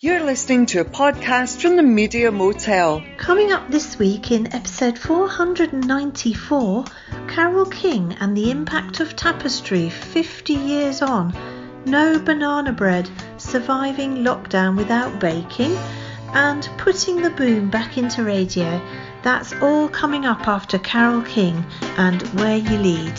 You're listening to a podcast from the Media Motel. Coming up this week in episode 494, Carole King and the impact of Tapestry 50 years on, no banana bread, surviving lockdown without baking, and putting the boom back into radio. That's all coming up after Carole King and Where You Lead.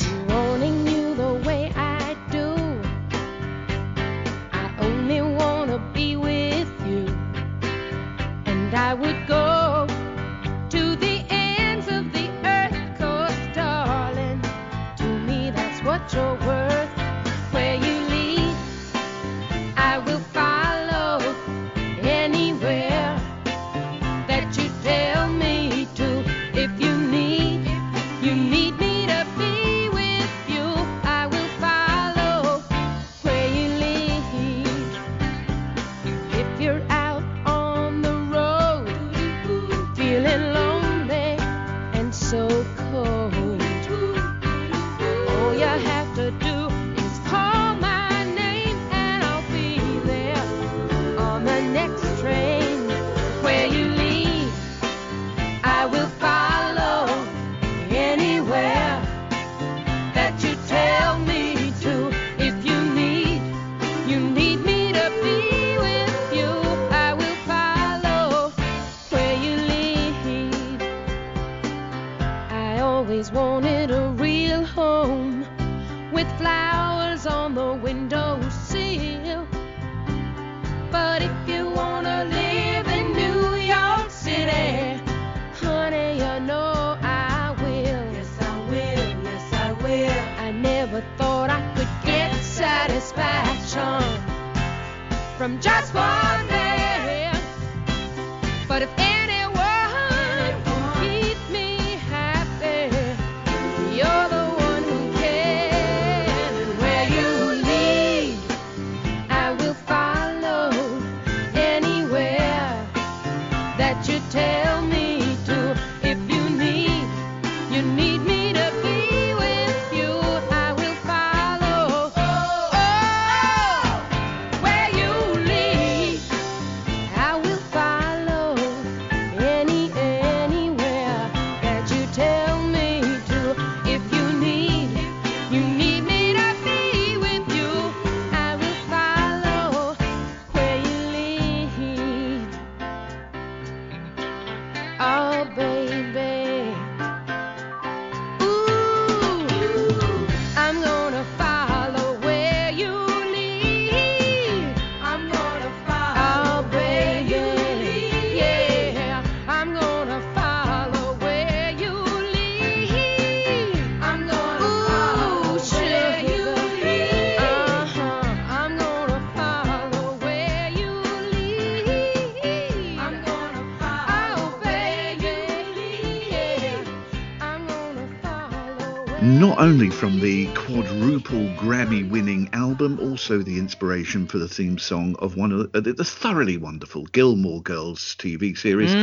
Only from the quadruple Grammy-winning album, also the inspiration for the theme song of one of the thoroughly wonderful Gilmore Girls TV series,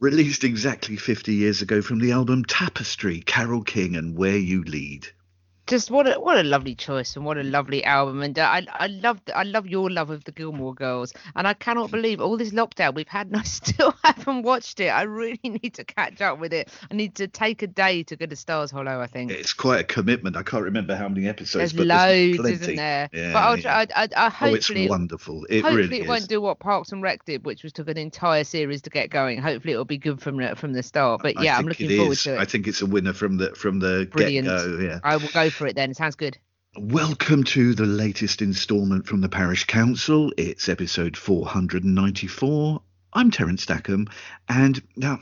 released exactly 50 years ago from the album Tapestry, Carole King and Where You Lead. Just what a lovely choice and what a lovely album, and I love your love of the Gilmore Girls, and I cannot believe all this lockdown we've had and I still haven't watched it. I really need to catch up with it. I need to take a day to go to Stars Hollow. I think it's quite a commitment. I can't remember how many episodes. There's loads, isn't there? Yeah, but I hopefully it's wonderful. It really won't do what Parks and Rec did, which was took an entire series to get going. Hopefully it'll be good from the start. But yeah, I'm looking forward to it. I think it's a winner from the get go. Yeah, I will go for it then. It sounds good. Welcome to the latest instalment from the Parish Council. It's episode 494. I'm Terence Stackham, and now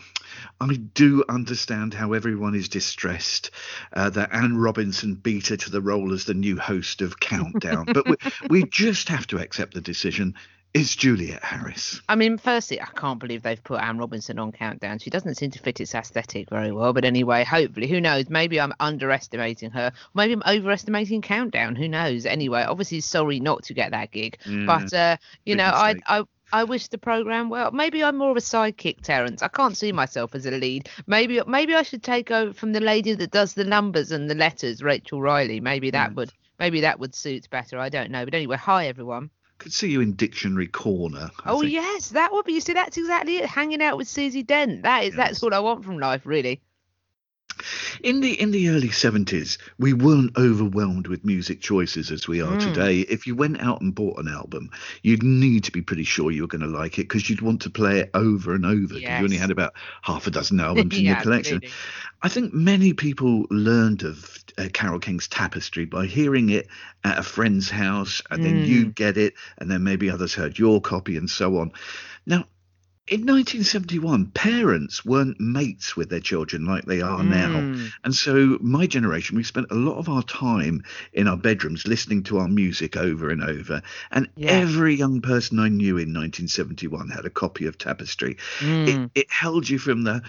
I do understand how everyone is distressed that Anne Robinson beat her to the role as the new host of Countdown, but we just have to accept the decision. It's Juliet Harris. I mean, firstly, I can't believe they've put Anne Robinson on Countdown. She doesn't seem to fit its aesthetic very well. But anyway, hopefully, who knows? Maybe I'm underestimating her. Maybe I'm overestimating Countdown. Who knows? Anyway, obviously, sorry not to get that gig. But, you know, I wish the programme well. Maybe I'm more of a sidekick, Terence. I can't see myself as a lead. Maybe I should take over from the lady that does the numbers and the letters, Rachel Riley. Maybe that would suit better. I don't know. But anyway, hi, everyone. could see you in Dictionary Corner. I think. Yes, that would be. You see, that's exactly it. Hanging out with Susie Dent. That's what I want from life, really. In the early 70s, we weren't overwhelmed with music choices as we are today. If you went out and bought an album, you'd need to be pretty sure you were going to like it, because you'd want to play it over and over, because you only had about half a dozen albums in your collection. Absolutely. I think many people learned of Carole King's Tapestry by hearing it at a friend's house, and then you'd get it, and then maybe others heard your copy, and so on. Now, in 1971, parents weren't mates with their children like they are now. And so my generation, we spent a lot of our time in our bedrooms listening to our music over and over. And every young person I knew in 1971 had a copy of Tapestry. It held you from the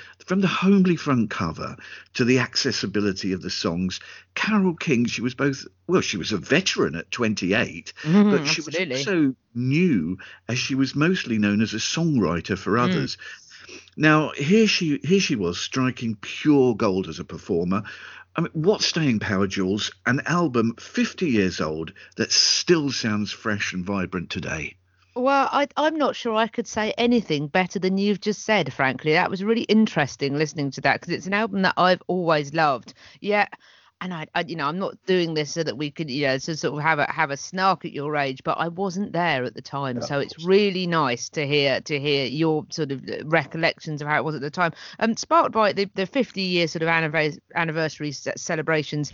homely front cover to the accessibility of the songs. Carole King, she was a veteran at 28, but she was also new, as she was mostly known as a songwriter for others. Now, here she was, striking pure gold as a performer. I mean, what staying power, Jules? An album 50 years old that still sounds fresh and vibrant today. Well, I'm not sure I could say anything better than you've just said, frankly. That was really interesting listening to that, because it's an album that I've always loved. Yeah. And I I'm not doing this so that we could, so sort of have a snark at your age, but I wasn't there at the time, so it's really nice to hear your sort of recollections of how it was at the time. Sparked by the 50 year sort of anniversary celebrations,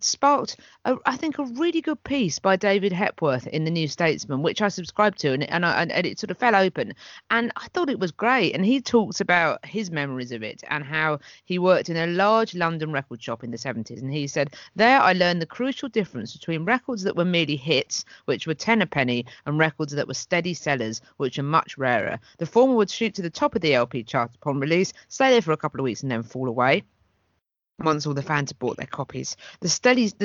sparked I think a really good piece by David Hepworth in the New Statesman, which I subscribed to, and it sort of fell open, and I thought it was great. And he talks about his memories of it and how he worked in a large London record shop in the 70s. And he said, "There I learned the crucial difference between records that were merely hits, which were £10 a penny, and records that were steady sellers, which are much rarer. The former would shoot to the top of the LP chart upon release, stay there for a couple of weeks and then fall away once all the fans had bought their copies. The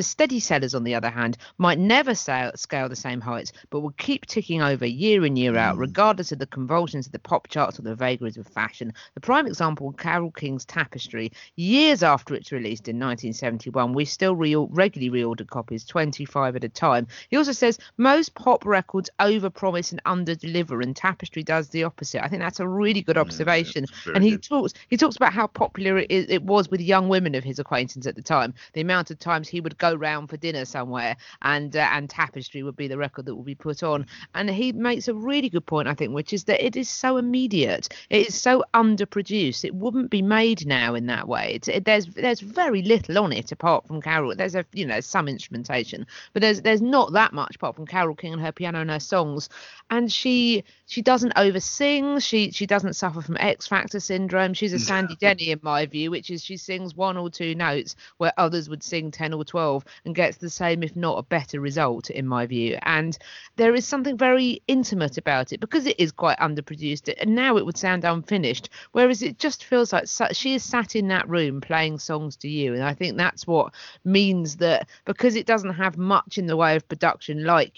steady sellers, on the other hand, might never scale the same heights, but would keep ticking over year in, year out, regardless of the convulsions of the pop charts or the vagaries of fashion. The prime example, Carole King's Tapestry. Years after its release in 1971, we still regularly reordered copies, 25 at a time." He also says, "Most pop records overpromise and underdeliver, and Tapestry does the opposite." I think that's a really good observation. And he talks about how popular it was with young women of his acquaintance at the time. The amount of times he would go round for dinner somewhere and Tapestry would be the record that would be put on. And he makes a really good point, I think, which is that it is so immediate, it is so underproduced. It wouldn't be made now in that way. There's very little on it apart from Carole. There's some instrumentation, but there's not that much apart from Carole King and her piano and her songs. And she doesn't oversing. She doesn't suffer from X Factor syndrome. She's a Sandy Denny in my view, which is she sings one or two notes where others would sing 10 or 12 and gets the same, if not a better result, in my view. And there is something very intimate about it, because it is quite underproduced, and now it would sound unfinished, whereas it just feels like she is sat in that room playing songs to you. And I think that's what means that, because it doesn't have much in the way of production, like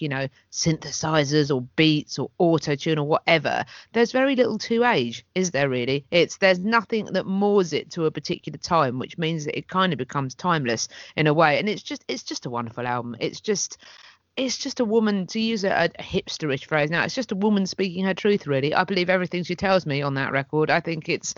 synthesizers or beats or auto-tune or whatever, there's very little to age, is there really? There's nothing that moors it to a particular time, which means that it kind of becomes timeless in a way. And it's just a wonderful album. It's just a woman, to use a hipsterish phrase now, it's just a woman speaking her truth, really. I believe everything she tells me on that record. I think it's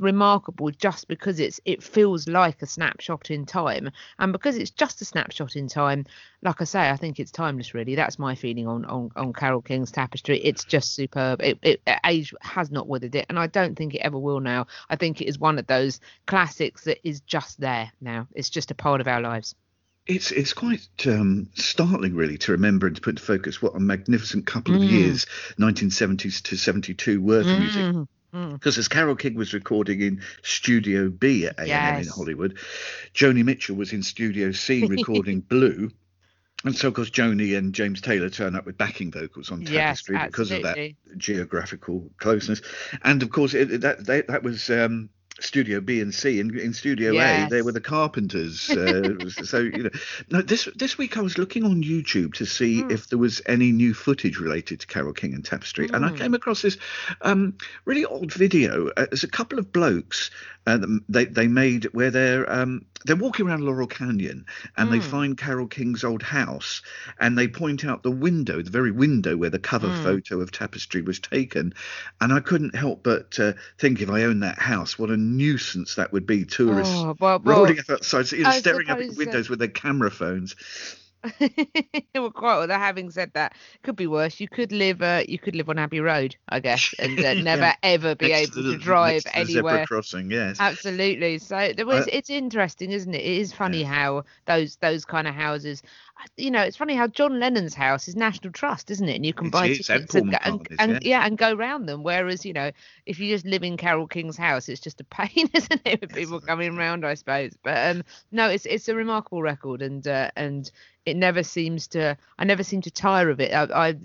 remarkable just because it feels like a snapshot in time. And because it's just a snapshot in time, like I say, I think it's timeless, really. That's my feeling on Carole King's Tapestry. It's just superb. Age has not withered it, and I don't think it ever will now. I think it is one of those classics that is just there now. It's just a part of our lives. It's quite startling, really, to remember and to put into focus what a magnificent couple of years 1970s to 72 were for music. Because as Carole King was recording in Studio B at A&M in Hollywood, Joni Mitchell was in Studio C recording Blue. And so, of course, Joni and James Taylor turn up with backing vocals on Tapestry because of that geographical closeness. And, of course, that was Studio B and C. In Studio A, they were the Carpenters. So, you know, now, this week I was looking on YouTube to see if there was any new footage related to Carole King and Tapestry. And I came across this really old video. There's a couple of blokes they made where they're walking around Laurel Canyon and they find Carole King's old house, and they point out the window, the very window where the cover photo of Tapestry was taken. And I couldn't help but think, if I owned that house, what a nuisance that would be. Tourists rolling up outside, you know, staring up at windows with their camera phones. Well, quite well. Having said that, could be worse. You could live on Abbey Road, I guess, and never ever be able to drive anywhere. Zebra crossing, yes, absolutely. So it's interesting, isn't it? It is funny how those kind of houses. You know, it's funny how John Lennon's house is National Trust, isn't it? And you can buy tickets and go round them. Whereas, you know, if you just live in Carole King's house, it's just a pain, isn't it, with people coming round, I suppose. But no, it's a remarkable record, and it never seems to. I never seem to tire of it. I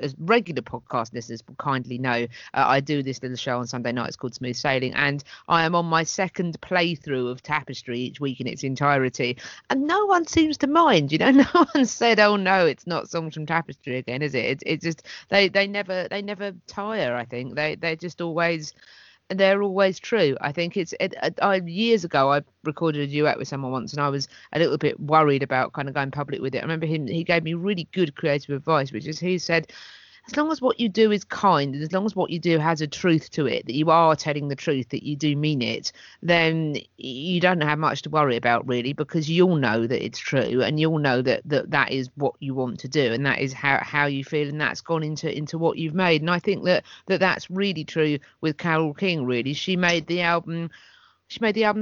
as regular podcast listeners will kindly know, I do this little show on Sunday night. It's called Smooth Sailing, and I am on my second playthrough of Tapestry each week in its entirety, and no one seems to mind. You know, no one said, "Oh no, it's not songs from Tapestry again, is it?" It's just they never tire. I think they're just always. They're always true. I think years ago, I recorded a duet with someone once, and I was a little bit worried about kind of going public with it. I remember he gave me really good creative advice, which is he said, as long as what you do is kind, and as long as what you do has a truth to it, that you are telling the truth, that you do mean it, then you don't have much to worry about, really, because you'll know that it's true, and you'll know that is what you want to do, and that is how you feel, and that's gone into what you've made. And I think that's really true with Carole King, really. She made the album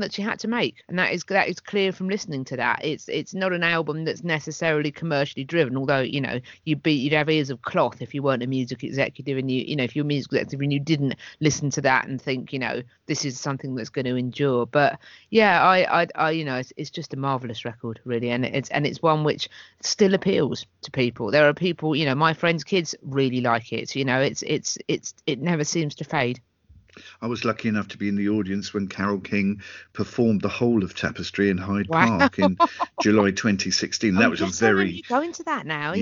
that she had to make, and that is clear from listening to that. It's not an album that's necessarily commercially driven, although, you know, you'd have ears of cloth if you weren't a music executive, and you know, if you're a music executive and you didn't listen to that and think, you know, this is something that's going to endure. But yeah, I you know, it's just a marvelous record, really, and it's one which still appeals to people. There are people, you know, my friends' kids really like it. You know, it never seems to fade. I was lucky enough to be in the audience when Carole King performed the whole of Tapestry in Hyde Park in July 2016. That was a very going to that now,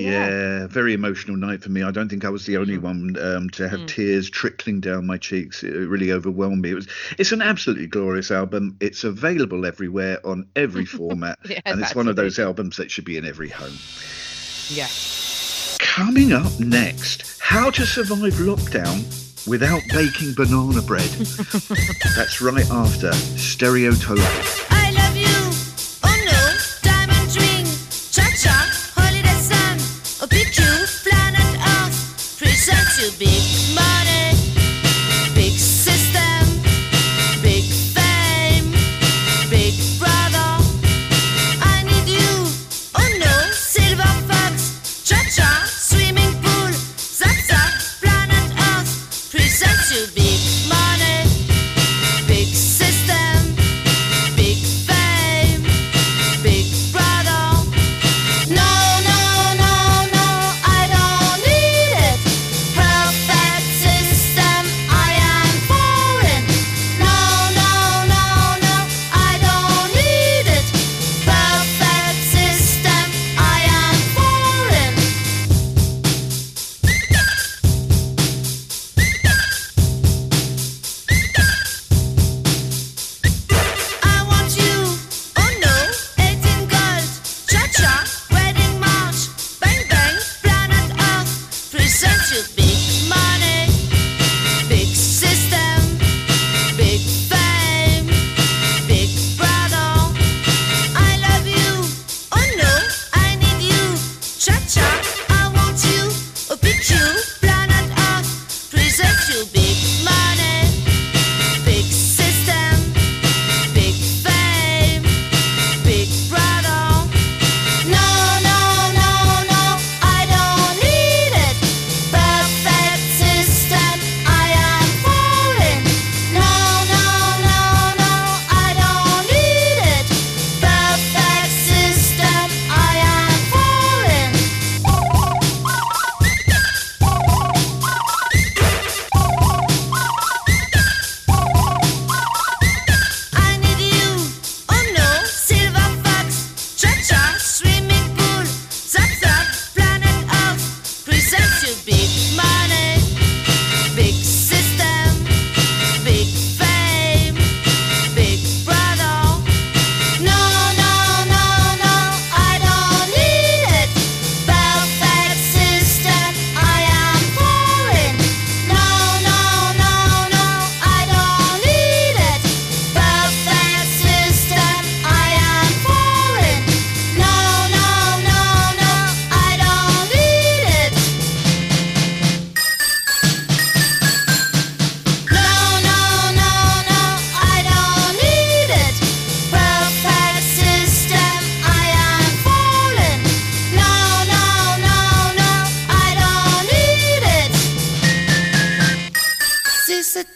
very emotional night for me. I don't think I was the only one to have tears trickling down my cheeks. It really overwhelmed me. It's an absolutely glorious album. It's available everywhere on every format, and it's one of those albums that should be in every home. Yes. Coming up next, how to survive lockdown without baking banana bread. That's right after Stereo Total. I love you, oh no, diamond ring, cha-cha, holiday sun, oh PQ, planet Earth, presents you big money, big system, big fame, big brother. I need you, oh no, silver fox, cha-cha, swimming pool, zap-zap, planet Earth, presents you big money, big system, big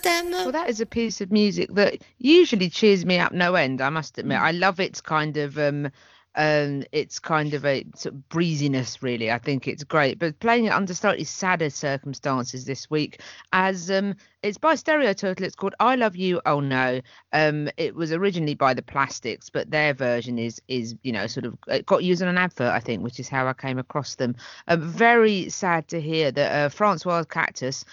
Well, that is a piece of music that usually cheers me up no end, I must admit. I love its kind of a sort of breeziness, really. I think it's great. But playing it under slightly sadder circumstances this week, as it's by Stereo Total. It's called I Love You, Oh No. It was originally by The Plastics, but their version is you know, sort of, it got used on an advert, I think, which is how I came across them. Very sad to hear that François Cactus,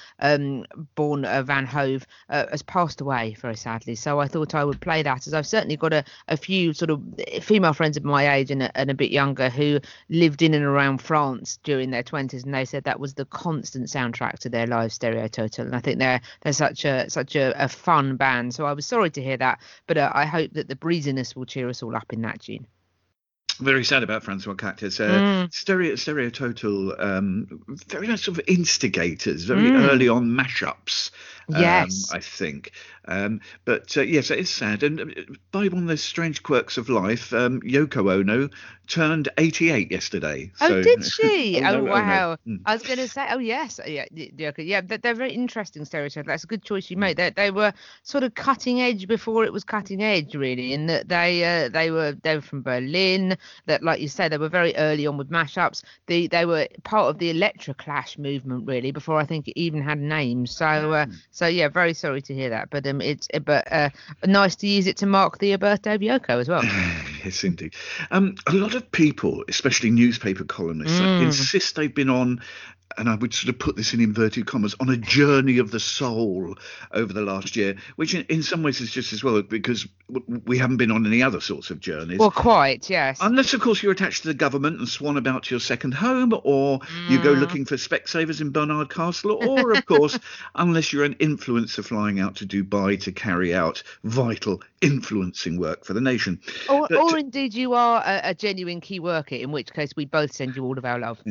born Van Hove, has passed away, very sadly. So I thought I would play that, as I've certainly got a few sort of female friends of my age and a bit younger who lived in and around France during their 20s, and they said that was the constant soundtrack to their live, Stereo Total. And I think they're such a fun band. So I was sorry to hear that, but I hope that the breeziness will cheer us all up in that tune. Very sad about François Cactus. Stereo Total, very much sort of instigators, very early on mashups, yes, I think. But yes, it is sad. And by one of those strange quirks of life, Yoko Ono turned 88 yesterday. So. Oh, did she? Oh, wow. Oh, no. I was going to say, oh, yes. Yeah, they're very interesting, Stereo Total. That's a good choice you made. They were sort of cutting edge before it was cutting edge, really, in that they were from Berlin. That, like you say, they were very early on with mashups. They were part of the electroclash movement, really, before I think it even had a name. So yeah, very sorry to hear that, but it's nice to use it to mark the birthday of Yoko as well. Yes, indeed. A lot of people, especially newspaper columnists, insist they've been on, and I would sort of put this in inverted commas, on a journey of the soul over the last year, which in some ways is just as well, because we haven't been on any other sorts of journeys. Well, quite, yes. Unless, of course, you're attached to the government and swan about your second home, or you go looking for Specsavers in Barnard Castle, or, of course, unless you're an influencer flying out to Dubai to carry out vital influencing work for the nation. Or indeed you are a genuine key worker, in which case we both send you all of our love.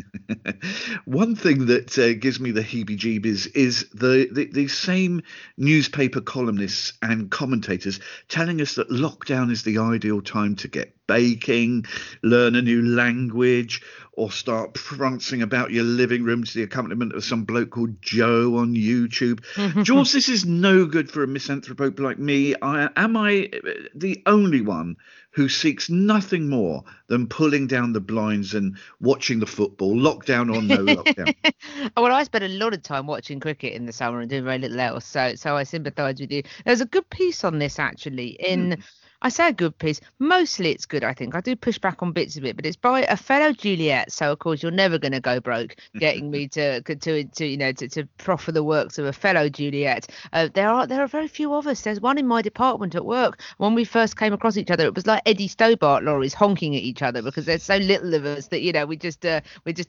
One thing that gives me the heebie-jeebies is the same newspaper columnists and commentators telling us that lockdown is the ideal time to get baking, learn a new language, or start prancing about your living room to the accompaniment of some bloke called Joe on YouTube. George, this is no good for a misanthrope like me. Am I the only one who seeks nothing more than pulling down the blinds and watching the football, lockdown or no lockdown? Well, I spent a lot of time watching cricket in the summer and doing very little else, so I sympathise with you. There's a good piece on this, actually, in... I say a good piece. Mostly it's good, I think. I do push back on bits of it, but it's by a fellow Juliet. So, of course, you're never going to go broke getting me to proffer the works of a fellow Juliet. There are very few of us. There's one in my department at work. When we first came across each other, it was like Eddie Stobart lorries honking at each other, because there's so little of us that, you know, we're just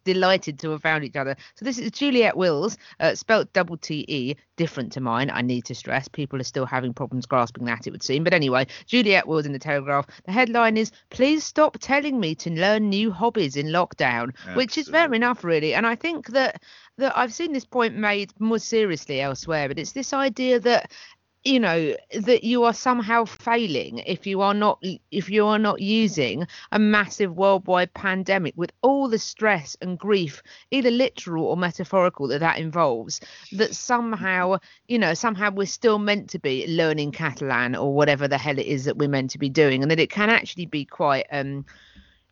delighted to have found each other. So this is Juliet Wills, spelt double T-E, different to mine, I need to stress. People are still having problems grasping that, it would seem. But anyway, Juliet was in the Telegraph. The headline is, "Please stop telling me to learn new hobbies in lockdown." Absolutely. Which is fair enough, really. And I think that I've seen this point made more seriously elsewhere, but it's this idea that, you know, that you are somehow failing if you are not using a massive worldwide pandemic with all the stress and grief, either literal or metaphorical, that involves, that somehow we're still meant to be learning Catalan or whatever the hell it is that we're meant to be doing, and that it can actually be quite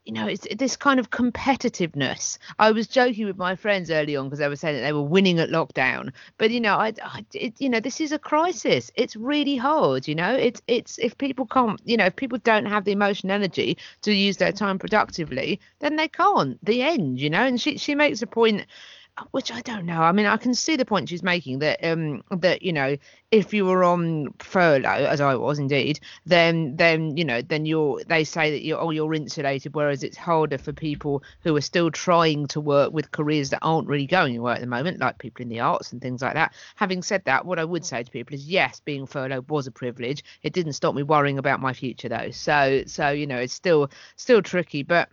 you know, it's this kind of competitiveness. I was joking with my friends early on because they were saying that they were winning at lockdown. But, you know, this is a crisis. It's really hard. You know, it's if people can't, you know, if people don't have the emotional energy to use their time productively, then they can't. The end, you know, and she makes a point, which I don't know. I mean, I can see the point she's making that that, you know, if you were on furlough, as I was indeed, then you know, then they say that you're insulated, whereas it's harder for people who are still trying to work with careers that aren't really going anywhere at the moment, like people in the arts and things like that. Having said that, what I would say to people is, yes, being furloughed was a privilege. It didn't stop me worrying about my future though. So you know, it's still tricky, but.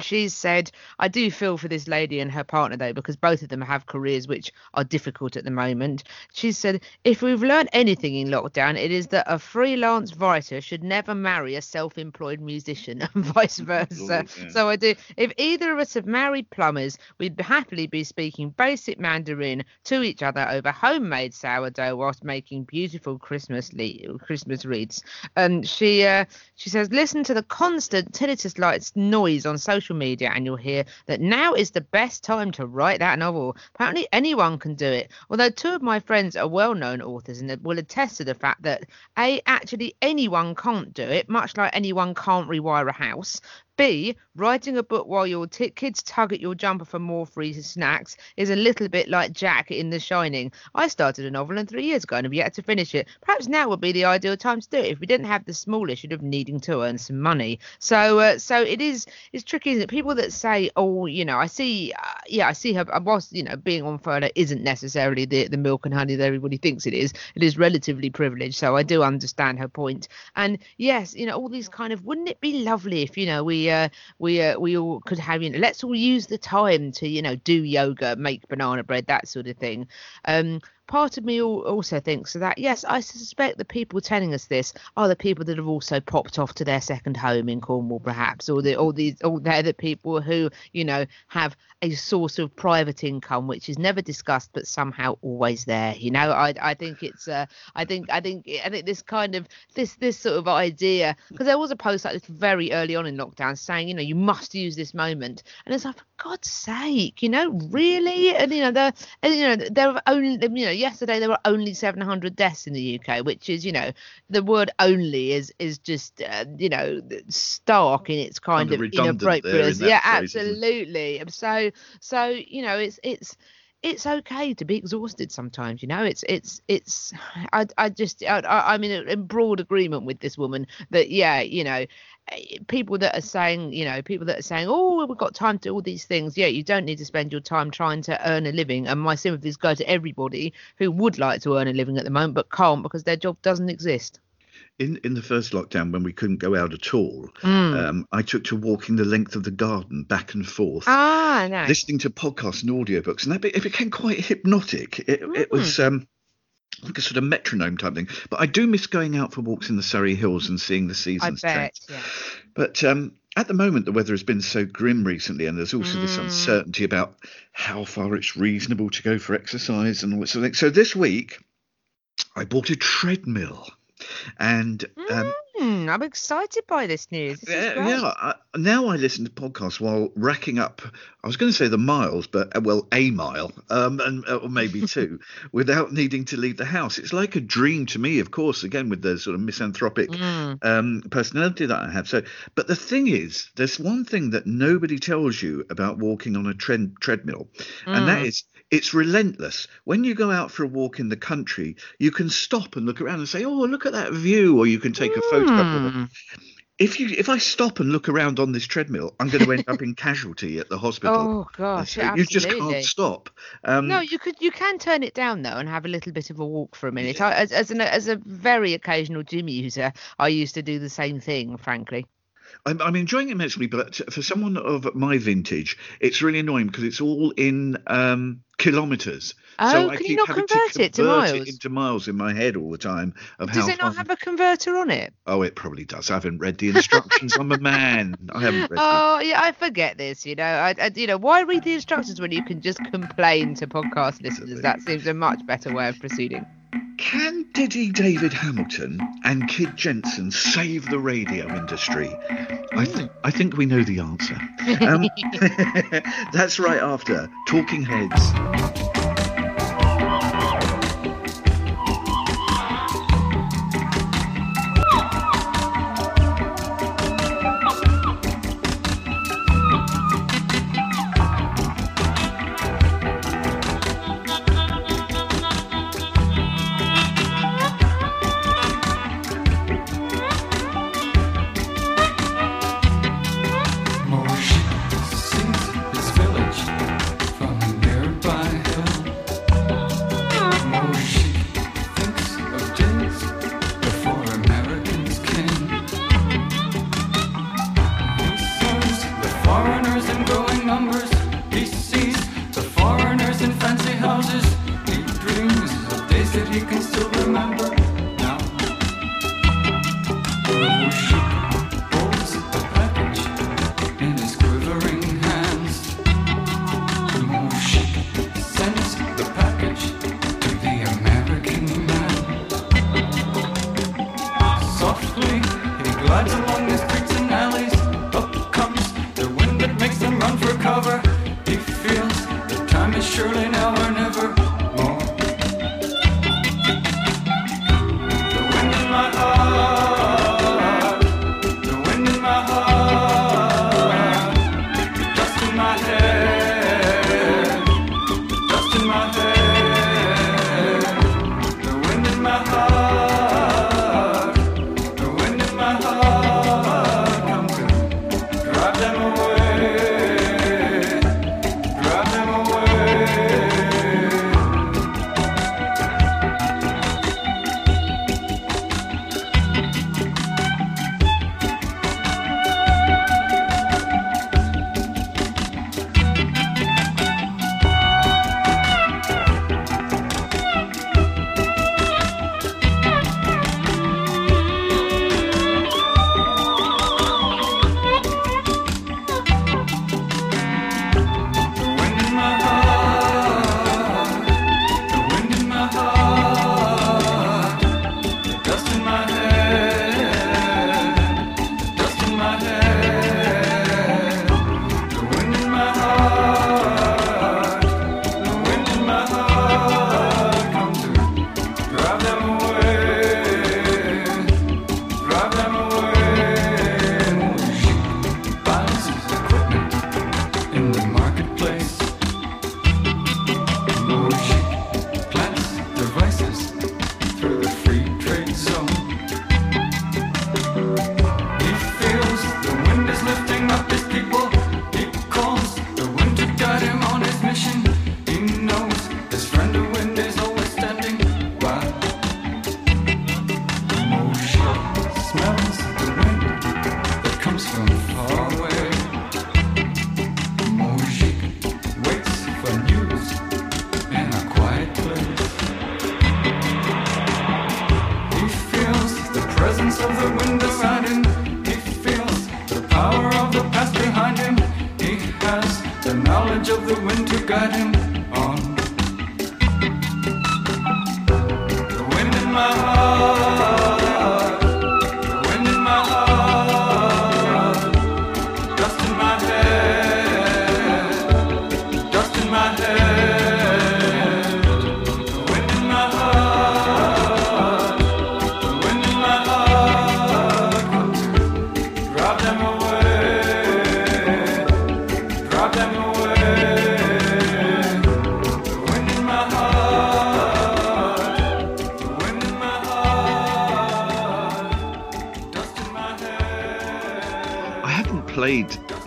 She's said, I do feel for this lady and her partner, though, because both of them have careers which are difficult at the moment. She said, if we've learned anything in lockdown, it is that a freelance writer should never marry a self-employed musician and vice versa. Oh, yeah. So I do. If either of us had married plumbers, we'd happily be speaking basic Mandarin to each other over homemade sourdough whilst making beautiful Christmas wreaths. And she says, listen to the constant tinnitus lights noise on social media and you'll hear that now is the best time to write that novel. Apparently anyone can do it, although two of my friends are well-known authors and will attest to the fact that A, actually anyone can't do it, much like anyone can't rewire a house. B, writing a book while your kids tug at your jumper for more free snacks is a little bit like Jack in The Shining. I started a novel 3 years ago and have yet to finish it. Perhaps now would be the ideal time to do it if we didn't have the small issue of needing to earn some money. So it's tricky, isn't it? People that say, oh, you know, I see her, whilst, you know, being on furlough isn't necessarily the milk and honey that everybody thinks it is. It is relatively privileged, so I do understand her point. And yes, you know, all these kind of, wouldn't it be lovely if, you know, we all could have, you know, let's all use the time to, you know, do yoga, make banana bread, that sort of thing. Part of me also thinks that, yes, I suspect the people telling us this are the people that have also popped off to their second home in Cornwall, perhaps, or they're the people who, you know, have a source of private income which is never discussed but somehow always there. You know, I think this kind of this sort of idea, because there was a post like this very early on in lockdown saying, you know, you must use this moment, and it's like, for God's sake, you know, really, and there are only yesterday there were only 700 deaths in the UK, which is, you know, the word only is just, you know, stark in its kind of inappropriateness. Yeah, phrase, absolutely. So, you know, it's okay to be exhausted sometimes, you know, I'm in broad agreement with this woman that, yeah, you know, people that are saying, oh, we've got time to do all these things. Yeah, you don't need to spend your time trying to earn a living. And my sympathies go to everybody who would like to earn a living at the moment but can't because their job doesn't exist. In the first lockdown, when we couldn't go out at all, I took to walking the length of the garden back and forth, nice. Listening to podcasts and audiobooks. And it became quite hypnotic. It was like a sort of metronome type thing. But I do miss going out for walks in the Surrey Hills and seeing the seasons change. Yeah. But at the moment, the weather has been so grim recently, and there's also this uncertainty about how far it's reasonable to go for exercise and all that sort of thing. So this week, I bought a treadmill. And I'm excited by this news. Now I listen to podcasts while racking up, I was going to say the miles, but a mile, and or maybe two, without needing to leave the house. It's like a dream to me, of course, again, with the sort of misanthropic personality that I have. So, but the thing is, there's one thing that nobody tells you about walking on a treadmill, and that is, it's relentless. When you go out for a walk in the country, you can stop and look around and say, oh, look at that view, or you can take a photograph of it. If I stop and look around on this treadmill, I'm going to end up in casualty at the hospital. Oh gosh, absolutely. You just can't stop. No, you can turn it down though and have a little bit of a walk for a minute. Yeah. As a very occasional gym user, I used to do the same thing, frankly. I'm enjoying it immensely, but for someone of my vintage, it's really annoying because it's all in kilometres. Oh, so I keep having to convert it to miles? It into miles in my head all the time. Does it not have a converter on it? Oh, it probably does. I haven't read the instructions. I'm a man. I haven't read. Oh, yeah, I forget this. You know, I why read the instructions when you can just complain to podcast listeners? That seems a much better way of proceeding. Can Diddy David Hamilton and Kid Jensen save the radio industry? I think we know the answer. That's right after Talking Heads. Motion sings this village from nearby.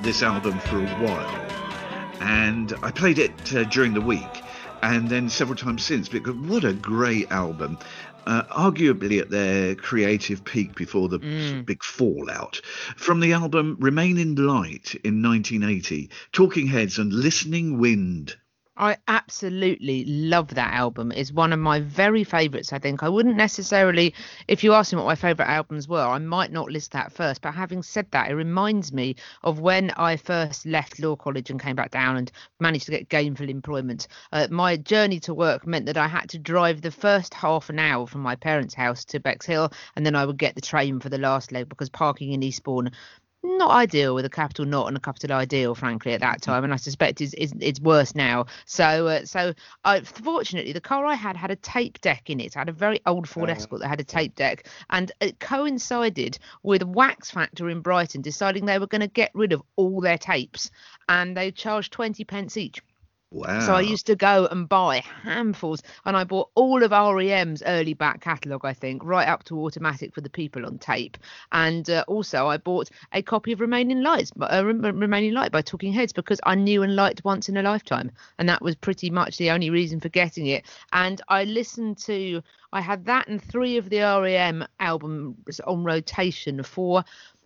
This album for a while, and I played it during the week and then several times since, because what a great album, arguably at their creative peak before the big fallout. From the album Remain in Light in 1980, Talking Heads and Listening Wind. I absolutely love that album. It's one of my very favourites, I think. I wouldn't necessarily, if you asked me what my favourite albums were, I might not list that first. But having said that, it reminds me of when I first left law college and came back down and managed to get gainful employment. My journey to work meant that I had to drive the first half an hour from my parents' house to Bexhill, and then I would get the train for the last leg, because parking in Eastbourne, not ideal, with a capital not and a capital ideal, frankly, at that time, and I suspect it's worse now. So fortunately, the car I had a tape deck in it. I had a very old Ford Escort that had a tape deck, and it coincided with Wax Factor in Brighton deciding they were going to get rid of all their tapes, and they charged 20p each. Wow. So I used to go and buy handfuls, and I bought all of REM's early back catalogue, I think, right up to Automatic for the People on tape. And also I bought a copy of Remain in Light by Talking Heads, because I knew and liked Once in a Lifetime, and that was pretty much the only reason for getting it. And I had that and three of the REM albums on rotation for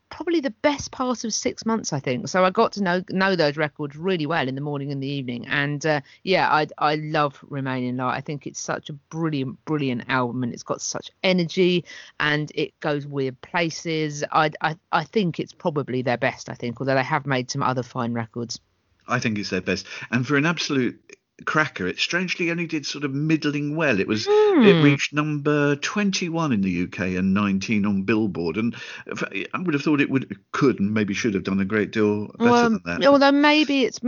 probably the best part of 6 months, I think. So I got to know those records really well in the morning and the evening. And I love Remain in Light. I think it's such a brilliant, brilliant album, and it's got such energy, and it goes weird places. I think it's probably their best, I think, although they have made some other fine records. I think it's their best. And for an absolute cracker, it strangely only did sort of middling well. It reached number 21 in the UK and 19 on Billboard, and I would have thought it could and maybe should have done a great deal better than that. Although maybe it's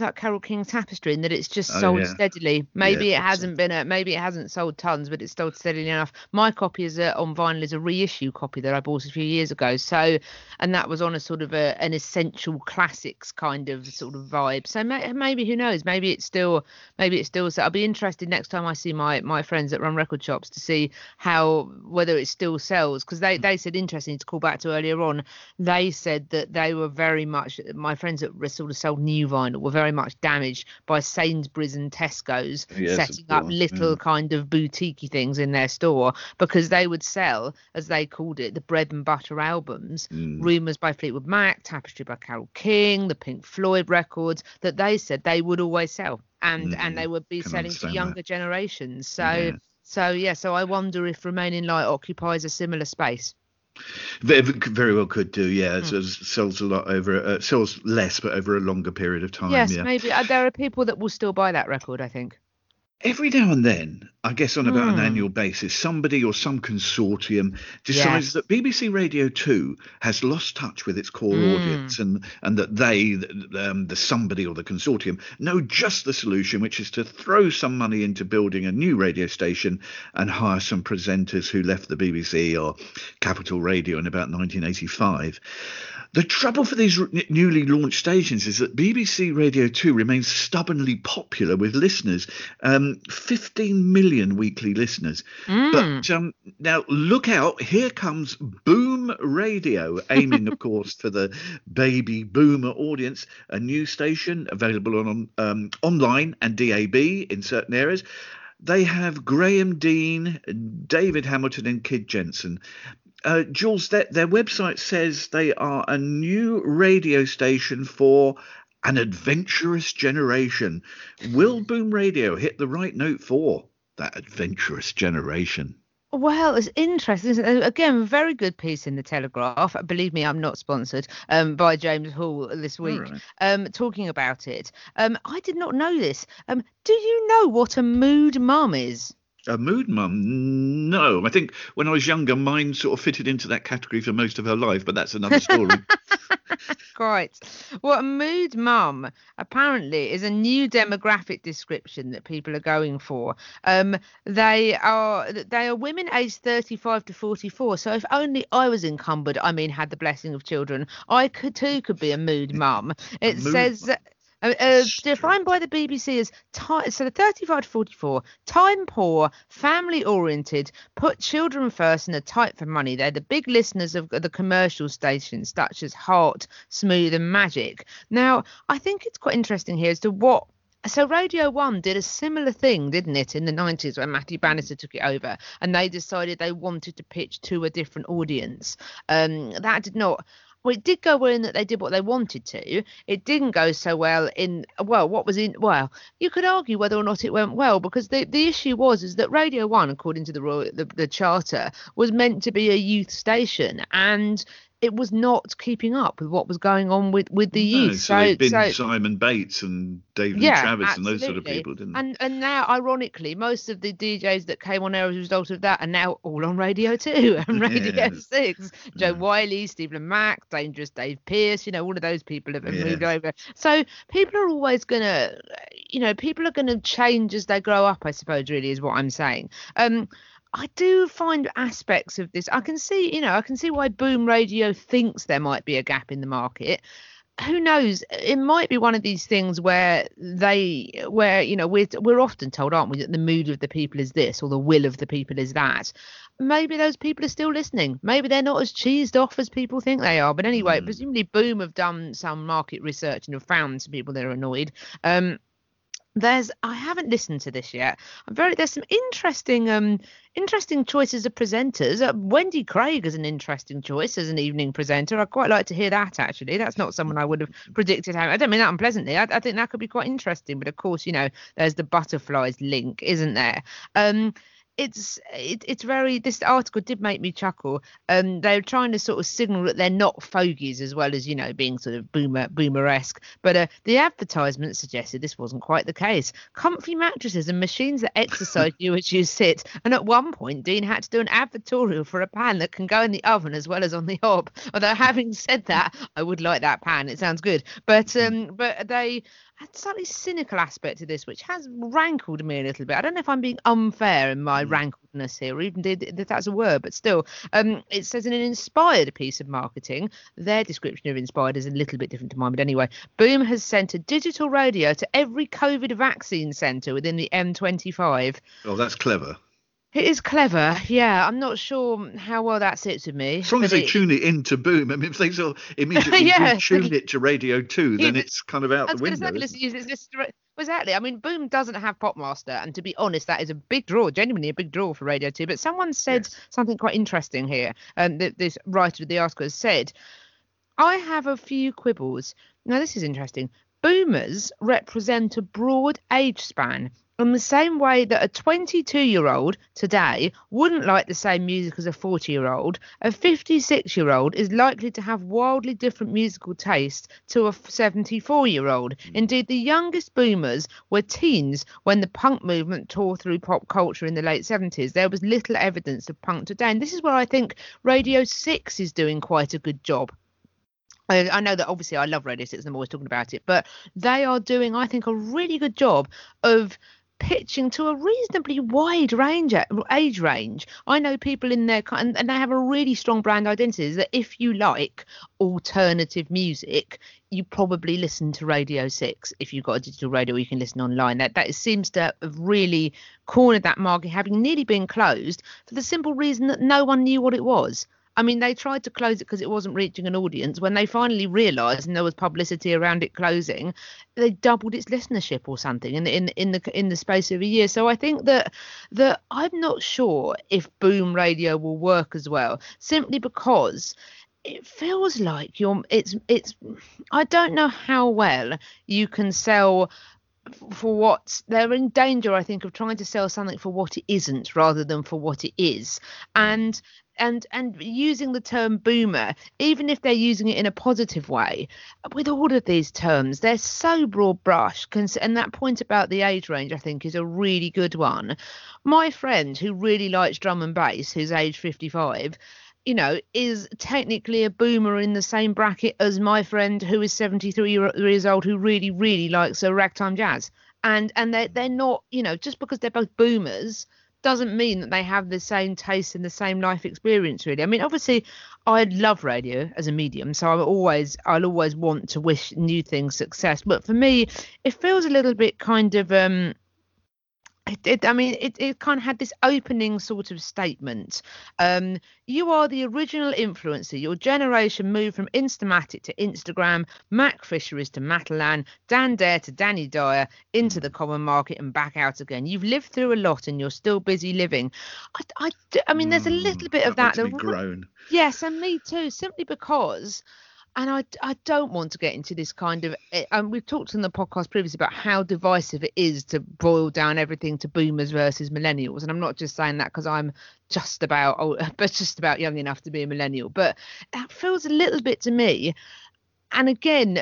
like Carole King's Tapestry, in that it's just sold steadily. Maybe it hasn't sold tons, but it's sold steadily enough. My copy is on vinyl, is a reissue copy that I bought a few years ago. So, and that was on a sort of an essential classics sort of vibe. So maybe, who knows? Maybe it's still. So I'll be interested next time I see my friends that run record shops to see whether it still sells, because they said, interesting to call back to earlier on, they said that they were very much, my friends that sort of sold new vinyl were very much damaged by Sainsbury's and Tesco's setting up little kind of boutiquey things in their store, because they would sell, as they called it, the bread and butter albums, Rumours by Fleetwood Mac, Tapestry by Carole King, the Pink Floyd records that they said they would always sell, and they would be selling to younger generations. So I wonder if Remain in Light occupies a similar space. Very well could do, yeah. So it sells a lot sells less, but over a longer period of time. Yes, maybe there are people that will still buy that record, I think. Every now and then, I guess on about an annual basis, somebody or some consortium decides that BBC Radio 2 has lost touch with its core audience, and that they, the somebody or the consortium, know just the solution, which is to throw some money into building a new radio station and hire some presenters who left the BBC or Capital Radio in about 1985. The trouble for these newly launched stations is that BBC Radio 2 remains stubbornly popular with listeners, 15 million weekly listeners. But now look out, here comes Boom Radio, aiming, of course, for the baby boomer audience, a new station available on online and DAB in certain areas. They have Graham Dene, David Hamilton and Kid Jensen. Jules, their website says they are a new radio station for an adventurous generation. Will Boom Radio hit the right note for that adventurous generation? Well, it's interesting, isn't it? Again, very good piece in the Telegraph. Believe me, I'm not sponsored, by James Hall this week, right, talking about it. I did not know this. Do you know what a mood mum is? A mood mum? No. I think when I was younger, mine sort of fitted into that category for most of her life, but that's another story. Right. Well, a mood mum apparently is a new demographic description that people are going for. They are women aged 35 to 44. So if only I was encumbered, I mean, had the blessing of children, I could be a mood mum. It says... defined by the BBC as so 35 to 44, time poor, family oriented, put children first and are tight for money. They're the big listeners of the commercial stations such as Heart, Smooth and Magic. Now, I think it's quite interesting here as to what. So Radio 1 did a similar thing, didn't it, in the 90s when Matthew Bannister took it over, and they decided they wanted to pitch to a different audience. That did not... Well, it did go well in that they did what they wanted to. It didn't go so well in, well, what was in, well, you could argue whether or not it went well, because the issue was is that Radio 1, according to the charter, was meant to be a youth station, and it was not keeping up with what was going on with the youth. So Simon Bates and David Travis absolutely. And those sort of people, didn't they? And now, ironically, most of the DJs that came on air as a result of that are now all on Radio 2 and Radio 6. Joe Wiley, Stephen Mack, Dangerous Dave Pearce, you know, all of those people have moved over. So people are always going to, you know, people are going to change as they grow up, I suppose, really, is what I'm saying. I do find aspects of this. I can see why Boom Radio thinks there might be a gap in the market. Who knows? It might be one of these things where you know, we're often told, aren't we, that the mood of the people is this or the will of the people is that. Maybe those people are still listening. Maybe they're not as cheesed off as people think they are. But anyway, presumably Boom have done some market research and have found some people that are annoyed. I haven't listened to this yet. There's some interesting choices of presenters. Wendy Craig is an interesting choice as an evening presenter. I'd quite like to hear that, actually. That's not someone I would have predicted. I don't mean that unpleasantly. I think that could be quite interesting. But of course, you know, there's the butterflies link, isn't there? It's very, this article did make me chuckle. They're trying to sort of signal that they're not fogies as well as, you know, being sort of boomer-esque. But the advertisement suggested this wasn't quite the case. Comfy mattresses and machines that exercise you as you sit. And at one point, Dean had to do an advertorial for a pan that can go in the oven as well as on the hob. Although having said that, I would like that pan. It sounds good. But they... a slightly cynical aspect to this, which has rankled me a little bit. I don't know if I'm being unfair in my rankledness here, or even if that's a word, but still. It says in an inspired piece of marketing, their description of inspired is a little bit different to mine, but anyway, Boom has sent a digital radio to every COVID vaccine centre within the M25. Oh, that's clever. It is clever, yeah. I'm not sure how well that sits with me. As long as they tune it into Boom. I mean, if they sort of immediately tune it to Radio 2, then it's kind of out the window. Exactly. I mean, Boom doesn't have Popmaster, and to be honest, that is a big draw, genuinely a big draw for Radio 2. But someone said something quite interesting here, that this writer of the article has said, I have a few quibbles. Now, this is interesting. Boomers represent a broad age span. In the same way that a 22-year-old today wouldn't like the same music as a 40-year-old, a 56-year-old is likely to have wildly different musical taste to a 74-year-old. Indeed, the youngest boomers were teens when the punk movement tore through pop culture in the late 70s. There was little evidence of punk today. And this is where I think Radio 6 is doing quite a good job. I know that obviously I love Radio 6 and I'm always talking about it, but they are doing, I think, a really good job of pitching to a reasonably wide range, age range. I know people in their, and they have a really strong brand identity, is that if you like alternative music, you probably listen to Radio 6. If you've got a digital radio, you can listen online. That seems to have really cornered that market, having nearly been closed for the simple reason that no one knew what it was. I mean, they tried to close it because it wasn't reaching an audience. When they finally realised and there was publicity around it closing, they doubled its listenership or something in the space of a year. So I think that I'm not sure if Boom Radio will work as well, simply because it feels like I don't know how well you can sell for what they're in danger, I think, of trying to sell something for what it isn't rather than for what it is. And using the term boomer, even if they're using it in a positive way, with all of these terms, they're so broad brush. And that point about the age range, I think, is a really good one. My friend who really likes drum and bass, who's age 55, you know, is technically a boomer in the same bracket as my friend who is 73 years old, who really, really likes ragtime jazz. And they're not, you know, just because they're both boomers doesn't mean that they have the same taste and the same life experience, really. I mean, obviously, I love radio as a medium, so I'll always want to wish new things success. But for me, it feels a little bit kind of... It kind of had this opening sort of statement. You are the original influencer. Your generation moved from Instamatic to Instagram, Mac Fisher is to Matalan, Dan Dare to Danny Dyer, into the common market and back out again. You've lived through a lot and you're still busy living. I mean, there's a little bit of that. Groan. Yes, and me too, simply because... And I don't want to get into this kind of, and we've talked in the podcast previously about how divisive it is to boil down everything to boomers versus millennials. And I'm not just saying that because I'm just about young enough to be a millennial, but that feels a little bit to me. And again,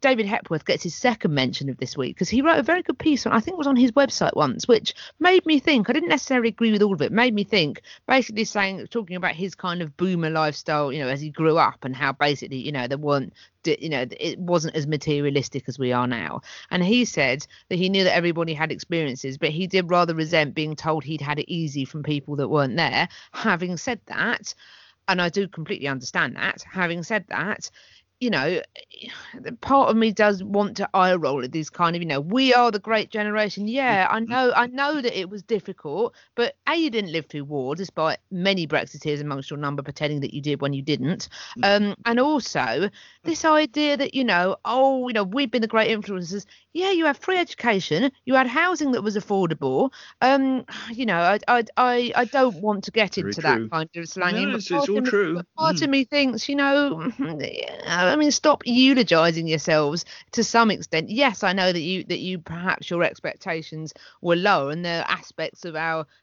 David Hepworth gets his second mention of this week because he wrote a very good piece on, I think it was on his website once, which made me think, I didn't necessarily agree with all of it, made me think, basically saying, talking about his kind of boomer lifestyle, you know, as he grew up and how basically, you know, there weren't, you know, it wasn't as materialistic as we are now. And he said that he knew that everybody had experiences, but he did rather resent being told he'd had it easy from people that weren't there. Having said that, and I do completely understand that, having said that, you know, part of me does want to eye roll at these kind of, you know, we are the great generation. Yeah, I know that it was difficult, but A, you didn't live through war, despite many Brexiteers amongst your number pretending that you did when you didn't. And also this idea that, you know, oh, you know, we've been the great influencers. Yeah, you had free education, you had housing that was affordable. You know, I don't want to get into that kind of slanging. No, it's all true. Part of me thinks, you know, I mean, stop eulogizing yourselves to some extent. Yes, I know that you perhaps your expectations were low, and there are aspects of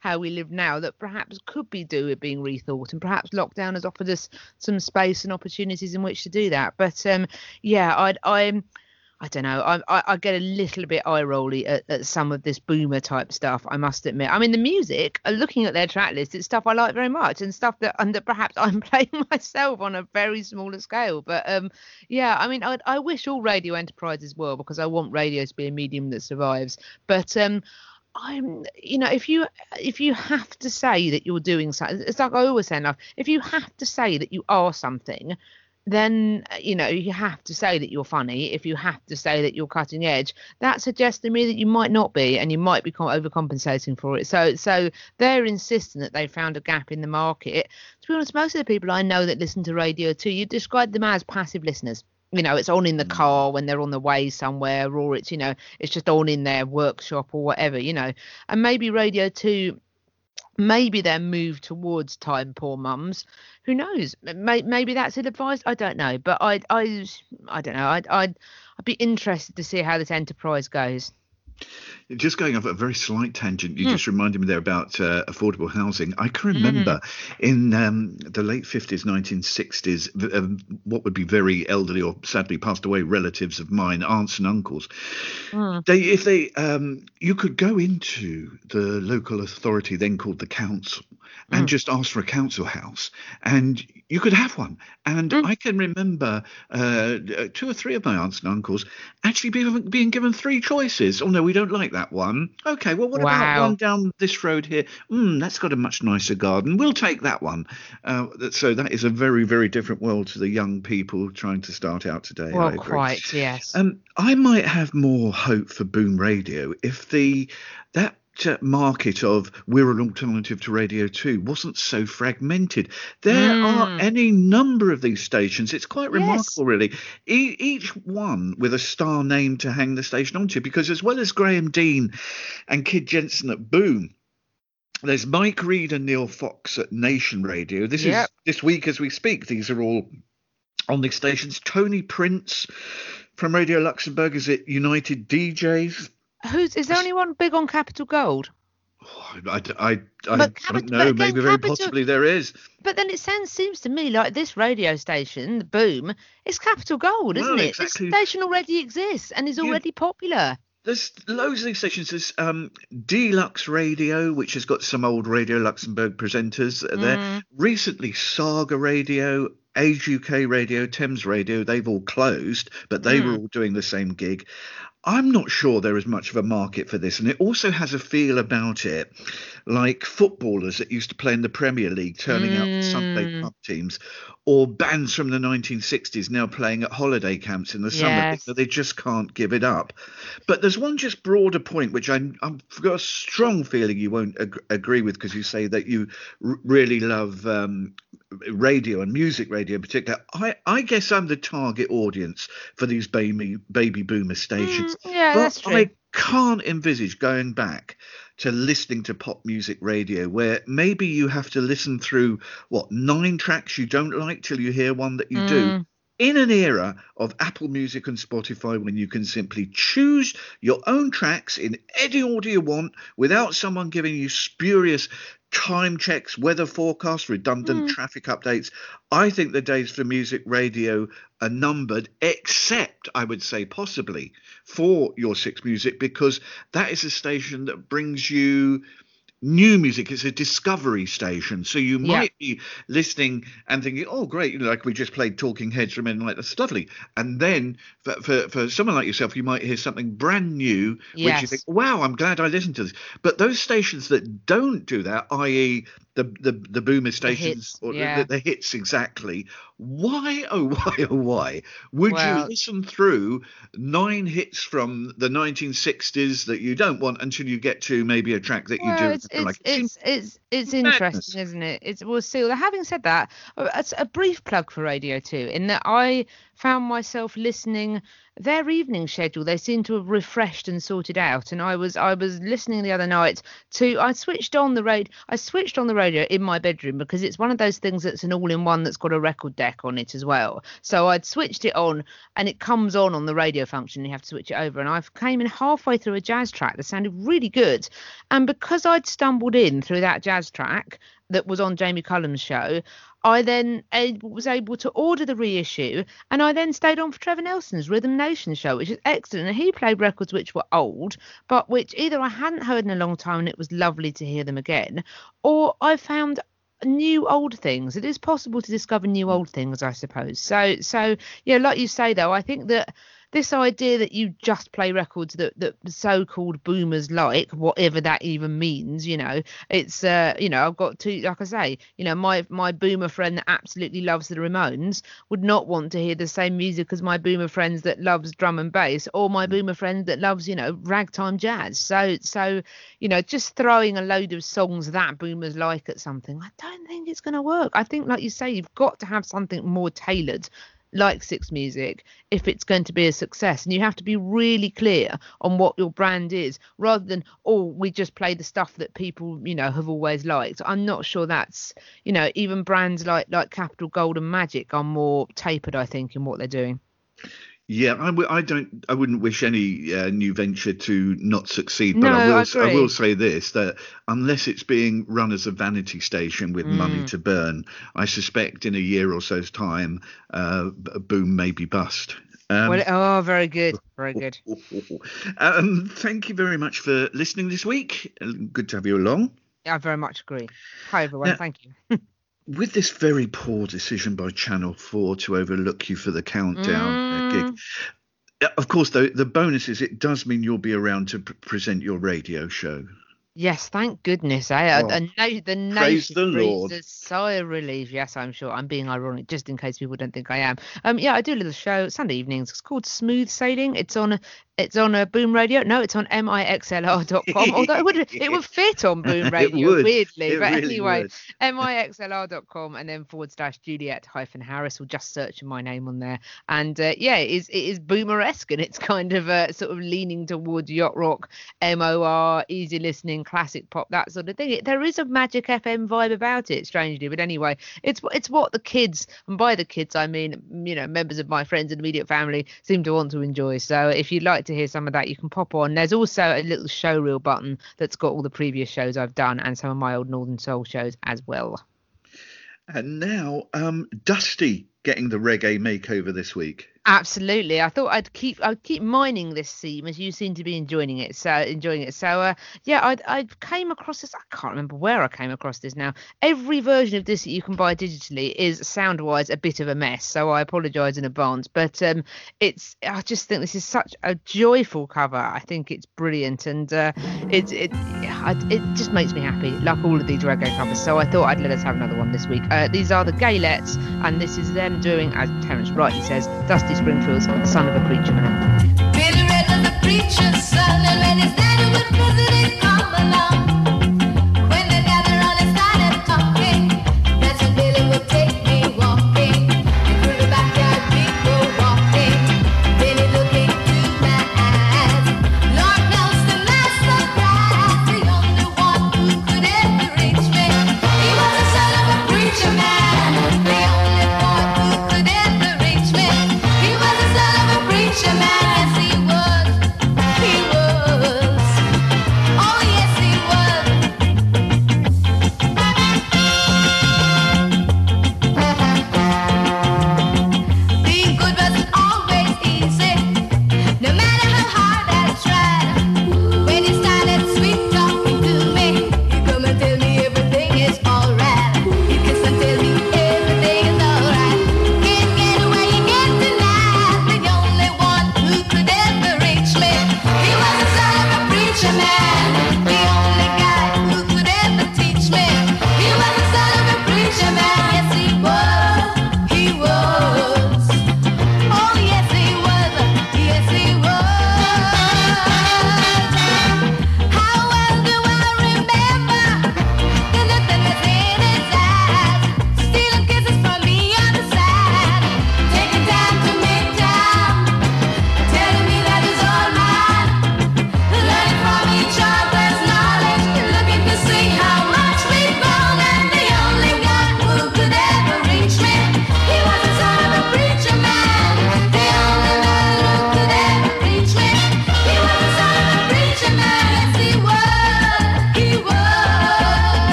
how we live now that perhaps could be due with being rethought, and perhaps lockdown has offered us some space and opportunities in which to do that. But yeah, I don't know. I get a little bit eye rolly at some of this boomer type stuff, I must admit. I mean, the music, looking at their track list, it's stuff I like very much, and stuff that perhaps I'm playing myself on a very smaller scale. But yeah, I mean, I wish all radio enterprises were, because I want radio to be a medium that survives. But I'm, you know, if you have to say that you're doing something, it's like I always say in life, if you have to say that you are something, then, you know, you have to say that you're funny. If you have to say that you're cutting edge, that suggests to me that you might not be, and you might be overcompensating for it. So they're insisting that they found a gap in the market. To be honest, most of the people I know that listen to Radio 2, you describe them as passive listeners. You know, it's on in the car when they're on the way somewhere, or it's, you know, it's just on in their workshop or whatever, you know. And maybe Radio 2... maybe their move towards time poor mums, who knows, maybe that's ill advised, I don't know, but I don't know, I'd be interested to see how this enterprise goes. Just going off a very slight tangent, you just reminded me there about affordable housing. I can remember in the late 50s, 1960s, what would be very elderly or sadly passed away relatives of mine, aunts and uncles. You could go into the local authority, then called the council, and just ask for a council house, and you could have one. And I can remember two or three of my aunts and uncles actually being given three choices. Oh, no, we don't like that one. OK, well, what about one down this road here? That's got a much nicer garden. We'll take that one. So that is a very, very different world to the young people trying to start out today. Well, quite, yes. I might have more hope for Boom Radio if that market of we're an alternative to Radio 2 wasn't so fragmented. There are any number of these stations. It's quite remarkable, really, each one with a star name to hang the station onto, because as well as Graham Dene and Kid Jensen at Boom, there's Mike Reed and Neil Fox at Nation Radio. This is this week as we speak. These are all on these stations. Tony Prince from Radio Luxembourg is at United DJs. Is there anyone big on Capital Gold? I don't know. Maybe very possibly there is. But then it seems to me like this radio station, the Boom, is Capital Gold, isn't it? Exactly. This station already exists and is already popular. There's loads of these stations. There's Deluxe Radio, which has got some old Radio Luxembourg presenters there. Recently, Saga Radio, Age UK Radio, Thames Radio, they've all closed, but they were all doing the same gig. I'm not sure there is much of a market for this, and it also has a feel about it like footballers that used to play in the Premier League turning up Sunday club teams, or bands from the 1960s now playing at holiday camps in the summer, because they just can't give it up. But there's one just broader point, which I've got a strong feeling you won't agree with, because you say that you really love radio and music radio in particular. I guess I'm the target audience for these baby boomer stations. But that's true. I can't envisage going back to listening to pop music radio, where maybe you have to listen through 9 tracks you don't like till you hear one that you do, in an era of Apple Music and Spotify, when you can simply choose your own tracks in any order you want without someone giving you spurious time checks, weather forecasts, redundant traffic updates. I think the days for music radio are numbered, except, I would say, possibly for your Six Music, because that is a station that brings you new music. It's a discovery station, so you might be listening and thinking, oh great, like we just played Talking Heads, Remain in Light, that's lovely, and then for someone like yourself, you might hear something brand new, which you think, wow, I'm glad I listened to this. But those stations that don't do that, i.e. the boomer stations, the hits, exactly, why would you listen through 9 hits from the 1960s that you don't want until you get to maybe a track that you do? It's interesting, isn't it? We'll see. Having said that, a brief plug for Radio 2, in that I found myself listening their evening schedule. They seem to have refreshed and sorted out, and I was listening the other night to, I switched on the radio in my bedroom, because it's one of those things that's an all-in-one that's got a record deck on it as well. So I'd switched it on, and it comes on the radio function, you have to switch it over, and I came in halfway through a jazz track that sounded really good, and because I'd stumbled in through that jazz track that was on Jamie Cullum's show, I then was able to order the reissue, and I then stayed on for Trevor Nelson's Rhythm Nation show, which is excellent. And he played records which were old, but which either I hadn't heard in a long time and it was lovely to hear them again, or I found new old things. It is possible to discover new old things, I suppose. So yeah, like you say, though, I think that this idea that you just play records that so-called boomers like, whatever that even means, it's, I've got two, like I say, my boomer friend that absolutely loves the Ramones would not want to hear the same music as my boomer friends that loves drum and bass, or my boomer friend that loves, ragtime jazz. So, just throwing a load of songs that boomers like at something, I don't think it's going to work. I think, like you say, you've got to have something more tailored, like Six Music, if it's going to be a success. And you have to be really clear on what your brand is, rather than, we just play the stuff that people have always liked. I'm not sure that's, even brands like Capital Gold and Magic are more tapered, I think, in what they're doing. Yeah, I wouldn't wish any new venture to not succeed. But I will say this, that unless it's being run as a vanity station with money to burn, I suspect in a year or so's time, Boom may be bust. Very good. Thank you very much for listening this week. Good to have you along. I very much agree. Hi, everyone. Now, thank you. With this very poor decision by Channel 4 to overlook you for the Countdown gig, of course, though, the bonus is it does mean you'll be around to present your radio show. Yes, thank goodness. Praise the Lord. A sigh of relief. Yes, I'm sure. I'm being ironic, just in case people don't think I am. I do a little show Sunday evenings. It's called Smooth Sailing. It's on Boom Radio. No, it's on mixlr.com. Although it would fit on Boom Radio, weirdly. Mixlr.com, and then / Juliet-Harris, will just search my name on there. And it is boomer-esque, and it's kind of sort of leaning towards yacht rock, MOR, easy listening, classic pop, that sort of thing. There is a Magic FM vibe about it, strangely, but anyway, it's what the kids, and by the kids I mean, you know, members of my friends and immediate family, seem to want to enjoy. So if you'd like to hear some of that, you can pop on. There's also a little show reel button that's got all the previous shows I've done and some of my old Northern Soul shows as well. And now, Dusty getting the reggae makeover this week. Absolutely. I thought I'd keep mining this theme, as you seem to be enjoying it. So yeah, I came across this. I can't remember where I came across this now. Every version of this that you can buy digitally is sound-wise a bit of a mess, so I apologise in advance. But I just think this is such a joyful cover. I think it's brilliant, and it just makes me happy, like all of these reggae covers. So I thought I'd let us have another one this week. These are the Gaylets, and this is them doing, as Terence rightly says, Dusty Springfield's Son of a Preacher Man. Billy Red was a preacher's son, and when his daddy was visiting, come along.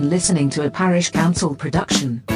Listening to a parish council production.